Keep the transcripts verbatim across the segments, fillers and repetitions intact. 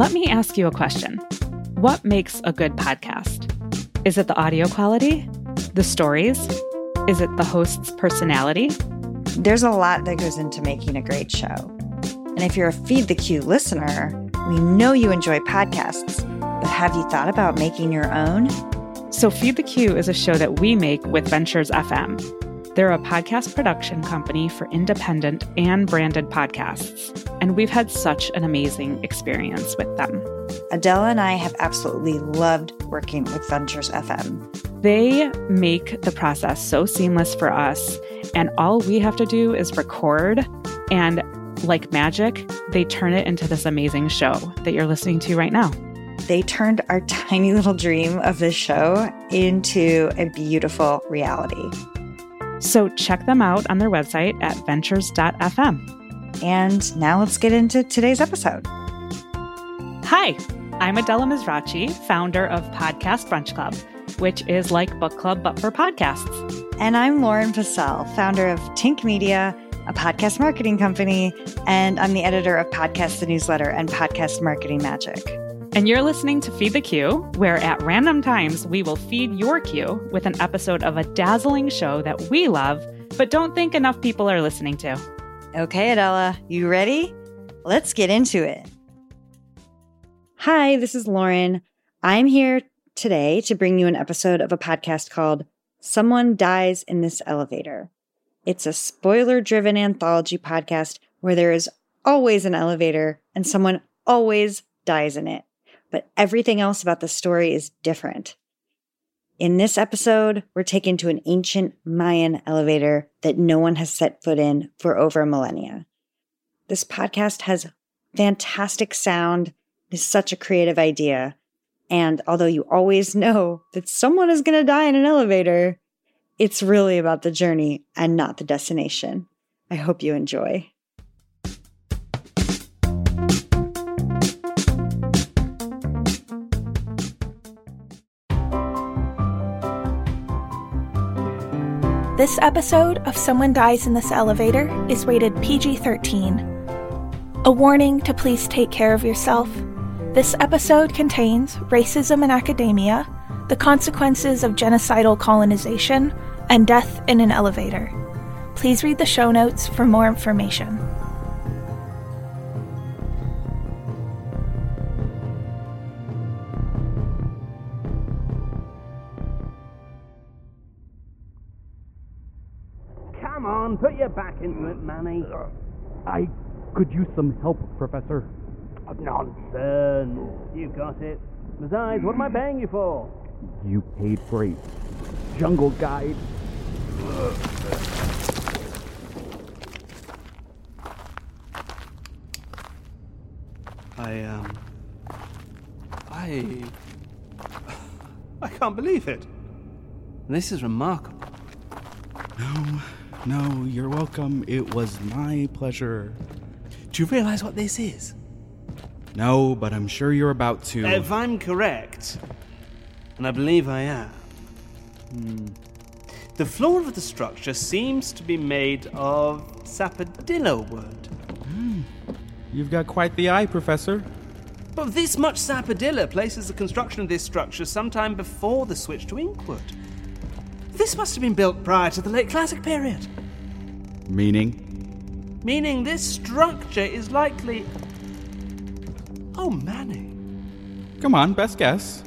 Let me ask you a question. What makes a good podcast? Is it the audio quality? The stories? Is it the host's personality? There's a lot that goes into making a great show. And if you're a Feed the Queue listener, we know you enjoy podcasts, but have you thought about making your own? So Feed the Queue is a show that we make with Ventures F M. They're a podcast production company for independent and branded podcasts, and we've had such an amazing experience with them. Adela and I have absolutely loved working with Ventures F M. They make the process so seamless for us, and all we have to do is record, and like magic, they turn it into this amazing show that you're listening to right now. They turned our tiny little dream of this show into a beautiful reality. So check them out on their website at ventures dot f m. And now let's get into today's episode. Hi, I'm Adela Mizrachi, founder of Podcast Brunch Club, which is like book club but for podcasts. And I'm Lauren Passell, founder of Tink Media, a podcast marketing company, and I'm the editor of Podcast the Newsletter and Podcast Marketing Magic. And you're listening to Feed the Queue, where at random times we will feed your queue with an episode of a dazzling show that we love, but don't think enough people are listening to. Okay, Adela, you ready? Let's get into it. Hi, this is Lauren. I'm here today to bring you an episode of a podcast called Someone Dies in This Elevator. It's a spoiler-driven anthology podcast where there is always an elevator and someone always dies in it, but everything else about the story is different. In this episode, we're taken to an ancient Mayan elevator that no one has set foot in for over a millennia. This podcast has fantastic sound, is such a creative idea, and although you always know that someone is going to die in an elevator, it's really about the journey and not the destination. I hope you enjoy. This episode of Someone Dies in This Elevator is rated P G thirteen. A warning to please take care of yourself. This episode contains racism in academia, the consequences of genocidal colonization, and death in an elevator. Please read the show notes for more information. Come on, put your back into it, Manny. I could use some help, Professor. Nonsense. You got it. Besides, what am I paying you for? You paid for a jungle guide. I, um... I... I can't believe it. This is remarkable. No, no, you're welcome. It was my pleasure. Do you realize what this is? No, but I'm sure you're about to... If I'm correct, and I believe I am, hmm, the floor of the structure seems to be made of sapodillo wood. Mm. You've got quite the eye, Professor. But this much sapodillo places the construction of this structure sometime before the switch to inkwood. This must have been built prior to the late classic period. Meaning? Meaning this structure is likely... Oh, Manny. Come on, best guess.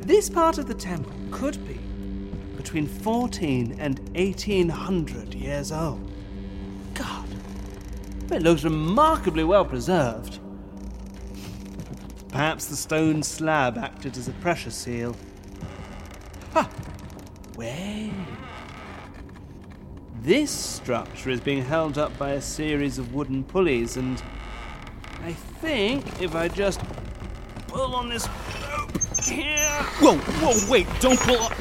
This part of the temple could be between fourteen and eighteen hundred years old. God, it looks remarkably well preserved. Perhaps the stone slab acted as a pressure seal. Ha! Wait. This structure is being held up by a series of wooden pulleys and... I think if I just pull on this rope here... Whoa, whoa, wait, don't pull on...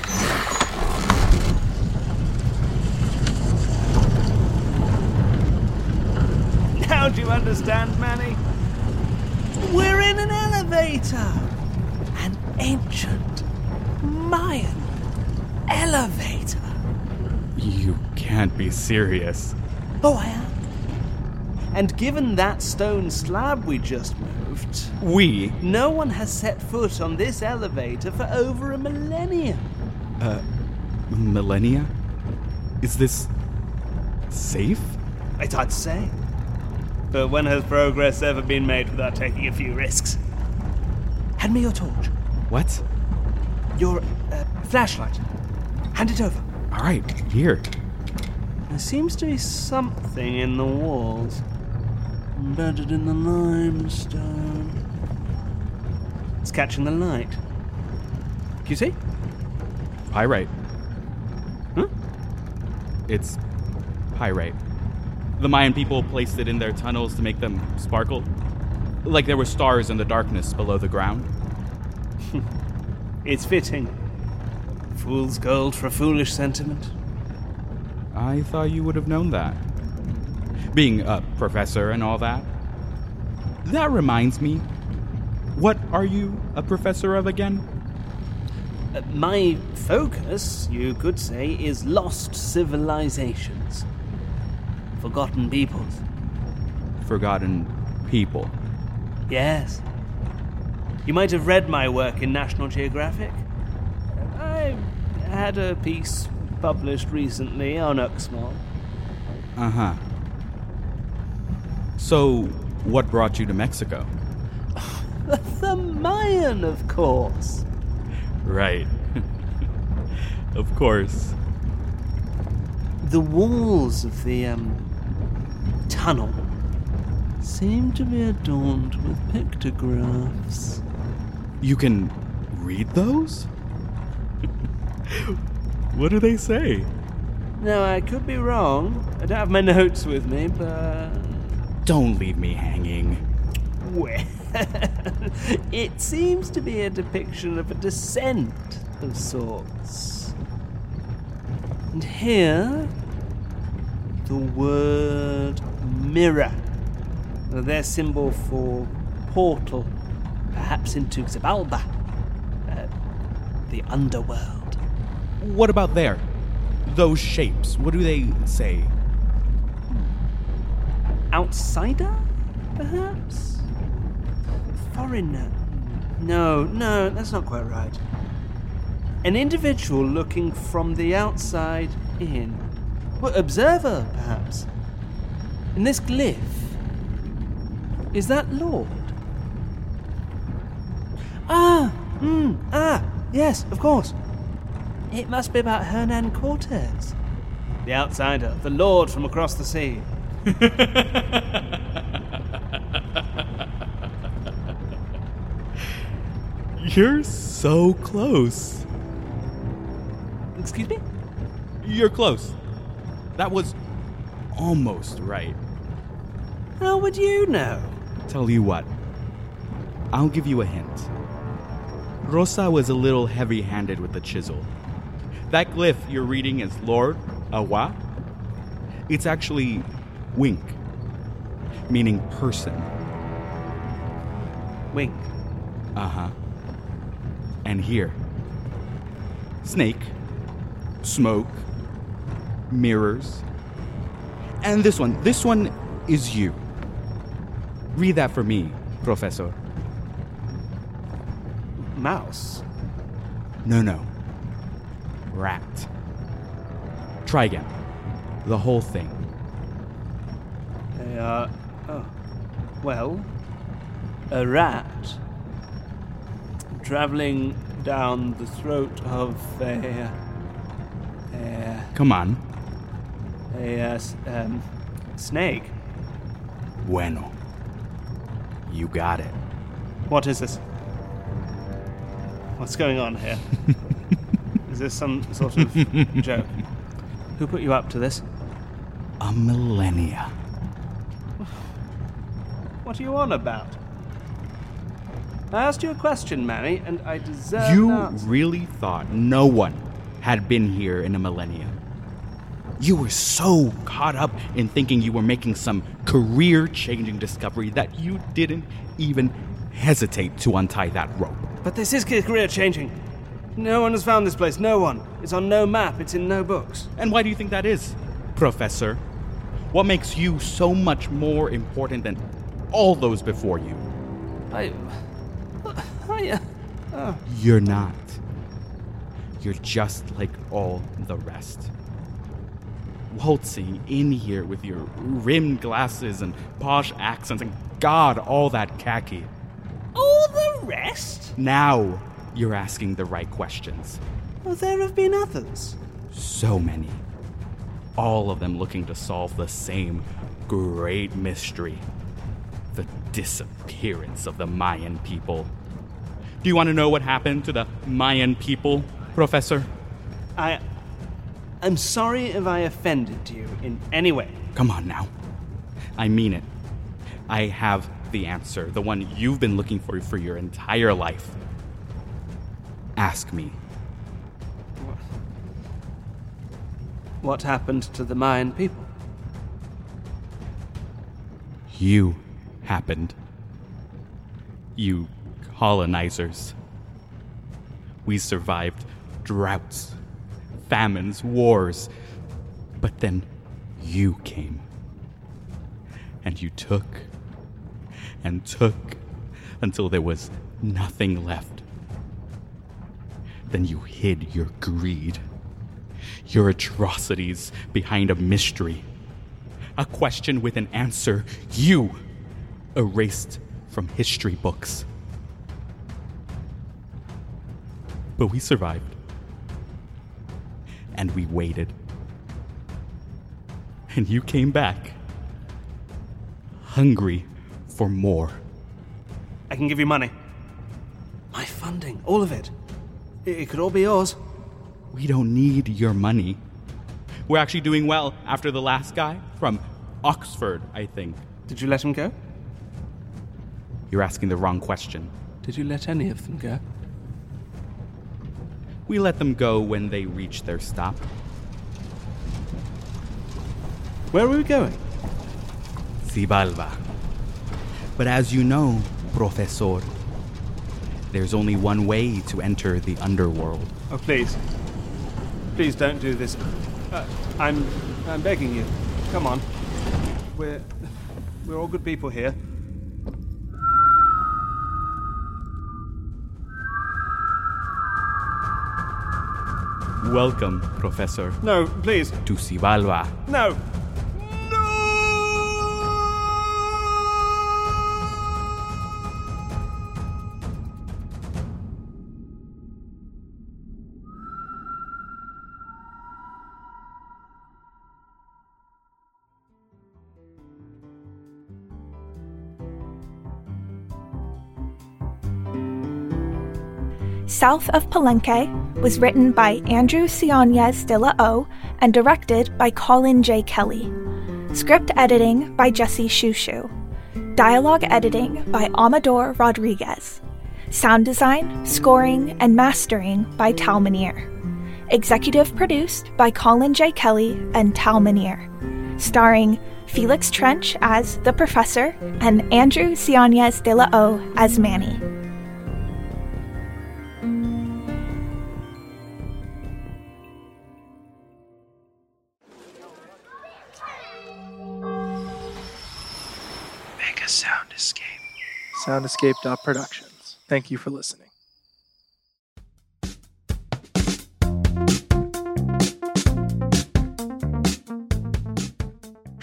Now do you understand, Manny? We're in an elevator. An ancient Mayan elevator. You can't be serious. Oh, I am. And given that stone slab we just moved, left. We? No one has set foot on this elevator for over a millennium. Uh, millennia? Is this safe? It's hard to say. But when has progress ever been made without taking a few risks? Hand me your torch. What? Your uh, flashlight. Hand it over. All right, here. There seems to be something in the walls, embedded in the limestone. It's catching the light. Can you see? Pyrite. Huh? It's pyrite. The Mayan people placed it in their tunnels to make them sparkle. Like there were stars in the darkness below the ground. It's fitting. Fool's gold for a foolish sentiment. I thought you would have known that. Being a professor and all that. That reminds me. What are you a professor of again? Uh, my focus, you could say, is lost civilizations. Forgotten peoples. Forgotten people? Yes. You might have read my work in National Geographic. I had a piece published recently on Uxmal. Uh-huh. So, what brought you to Mexico? The Mayan, of course. Right. Of course. The walls of the, um... tunnel seem to be adorned with pictographs. You can read those? What do they say? No, I could be wrong. I don't have my notes with me, but... Don't leave me hanging. Well, it seems to be a depiction of a descent of sorts. And here, the word mirror. Their symbol for portal, perhaps into Xibalba, uh, the underworld. What about there? Those shapes, what do they say? Outsider, perhaps? Foreigner? No, no, that's not quite right. An individual looking from the outside in. Well, observer, perhaps. In this glyph, is that Lord? Ah, mm, ah, yes, of course. It must be about Hernan Cortes. The outsider, the Lord from across the sea. You're so close. Excuse me? You're close. That was almost right. How would you know? Tell you what. I'll give you a hint. Rosa was a little heavy-handed with the chisel. That glyph you're reading is Lord Awa. It's actually wink, meaning person. Wink. Uh-huh. And here. Snake. Smoke. Mirrors. And this one. This one is you. Read that for me, Professor. Mouse? No, no. Rat. Try again. The whole thing. They are... Oh. Well, a rat traveling down the throat of a... a Come on. A, um, snake. Bueno. You got it. What is this? What's going on here? Is this some sort of joke? Who put you up to this? A millennia. What are you on about? I asked you a question, Manny, and I deserve You an answer. Really thought no one had been here in a millennia. You were so caught up in thinking you were making some career-changing discovery that you didn't even hesitate to untie that rope. But this is career-changing. No one has found this place. No one. It's on no map. It's in no books. And why do you think that is, Professor? What makes you so much more important than all those before you? I... I... Uh, You're not. You're just like all the rest. Waltzing in here with your rimmed glasses and posh accents and God, all that khaki. All the rest? Now you're asking the right questions. Well, there have been others. So many. All of them looking to solve the same great mystery. The disappearance of the Mayan people. Do you want to know what happened to the Mayan people, Professor? I... I'm sorry if I offended you in any way. Come on now. I mean it. I have the answer. The one you've been looking for for your entire life. Ask me. What happened to the Mayan people? You happened. You colonizers. We survived droughts, famines, wars. But then you came. And you took and took until there was nothing left. Then you hid your greed. Your atrocities behind a mystery. A question with an answer you erased from history books. But we survived. And we waited. And you came back. Hungry for more. I can give you money. My funding, all of it. It could all be yours. We don't need your money. We're actually doing well after the last guy from Oxford, I think. Did you let him go? You're asking the wrong question. Did you let any of them go? We let them go when they reached their stop. Where are we going? Xibalba. But as you know, Professor, there's only one way to enter the underworld. Oh, please. Please don't do this. Uh, I'm, I'm begging you. Come on. We're, we're all good people here. Welcome, Professor. No, please. To Xibalba. No. South of Palenque was written by Andrew Sianez de la O and directed by Colin J. Kelly. Script editing by Jesse Shushu. Dialogue editing by Amador Rodriguez. Sound design, scoring, and mastering by Tal Manier. Executive produced by Colin J. Kelly and Tal Manier. Starring Felix Trench as the Professor and Andrew Sianez de la O as Manny. Sound Escape. sound escape dot productions. Thank you for listening.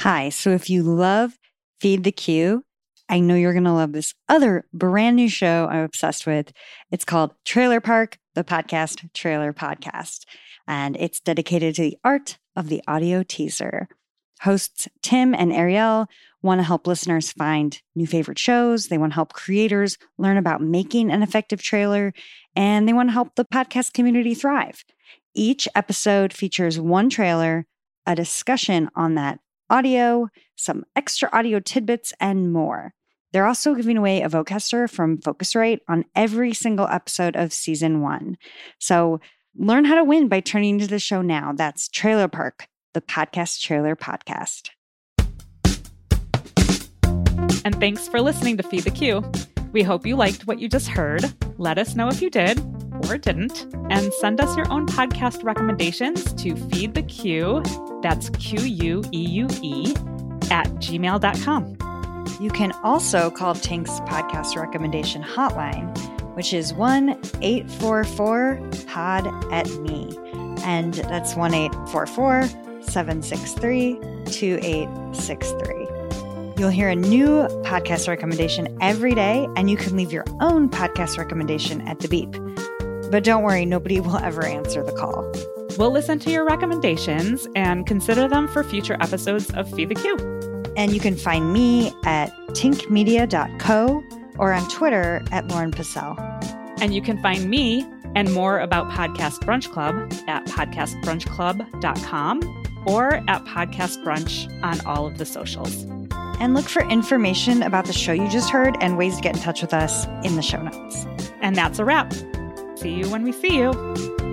Hi, so if you love Feed the Queue, I know you're going to love this other brand new show I'm obsessed with. It's called Trailer Park, the podcast Trailer Podcast, and it's dedicated to the art of the audio teaser. Hosts Tim and Ariel want to help listeners find new favorite shows. They want to help creators learn about making an effective trailer, and they want to help the podcast community thrive. Each episode features one trailer, a discussion on that audio, some extra audio tidbits, and more. They're also giving away a Vocaster from Focusrite on every single episode of season one. So learn how to win by turning to the show now. That's Trailer Park, the podcast trailer podcast. And thanks for listening to Feed the Queue. We hope you liked what you just heard. Let us know if you did or didn't. And send us your own podcast recommendations to Feed the Queue, that's Q U E U E, at gmail dot com. You can also call Tink's podcast recommendation hotline, which is one eight four four P O D at me. And that's one eight four four seven six three two eight six three. You'll hear a new podcast recommendation every day, and you can leave your own podcast recommendation at the beep. But don't worry, nobody will ever answer the call. We'll listen to your recommendations and consider them for future episodes of Feed the Queue. And you can find me at tink media dot co or on Twitter at Lauren Passell. And you can find me and more about Podcast Brunch Club at podcast brunch club dot com or at Podcast Brunch on all of the socials. And look for information about the show you just heard and ways to get in touch with us in the show notes. And that's a wrap. See you when we see you.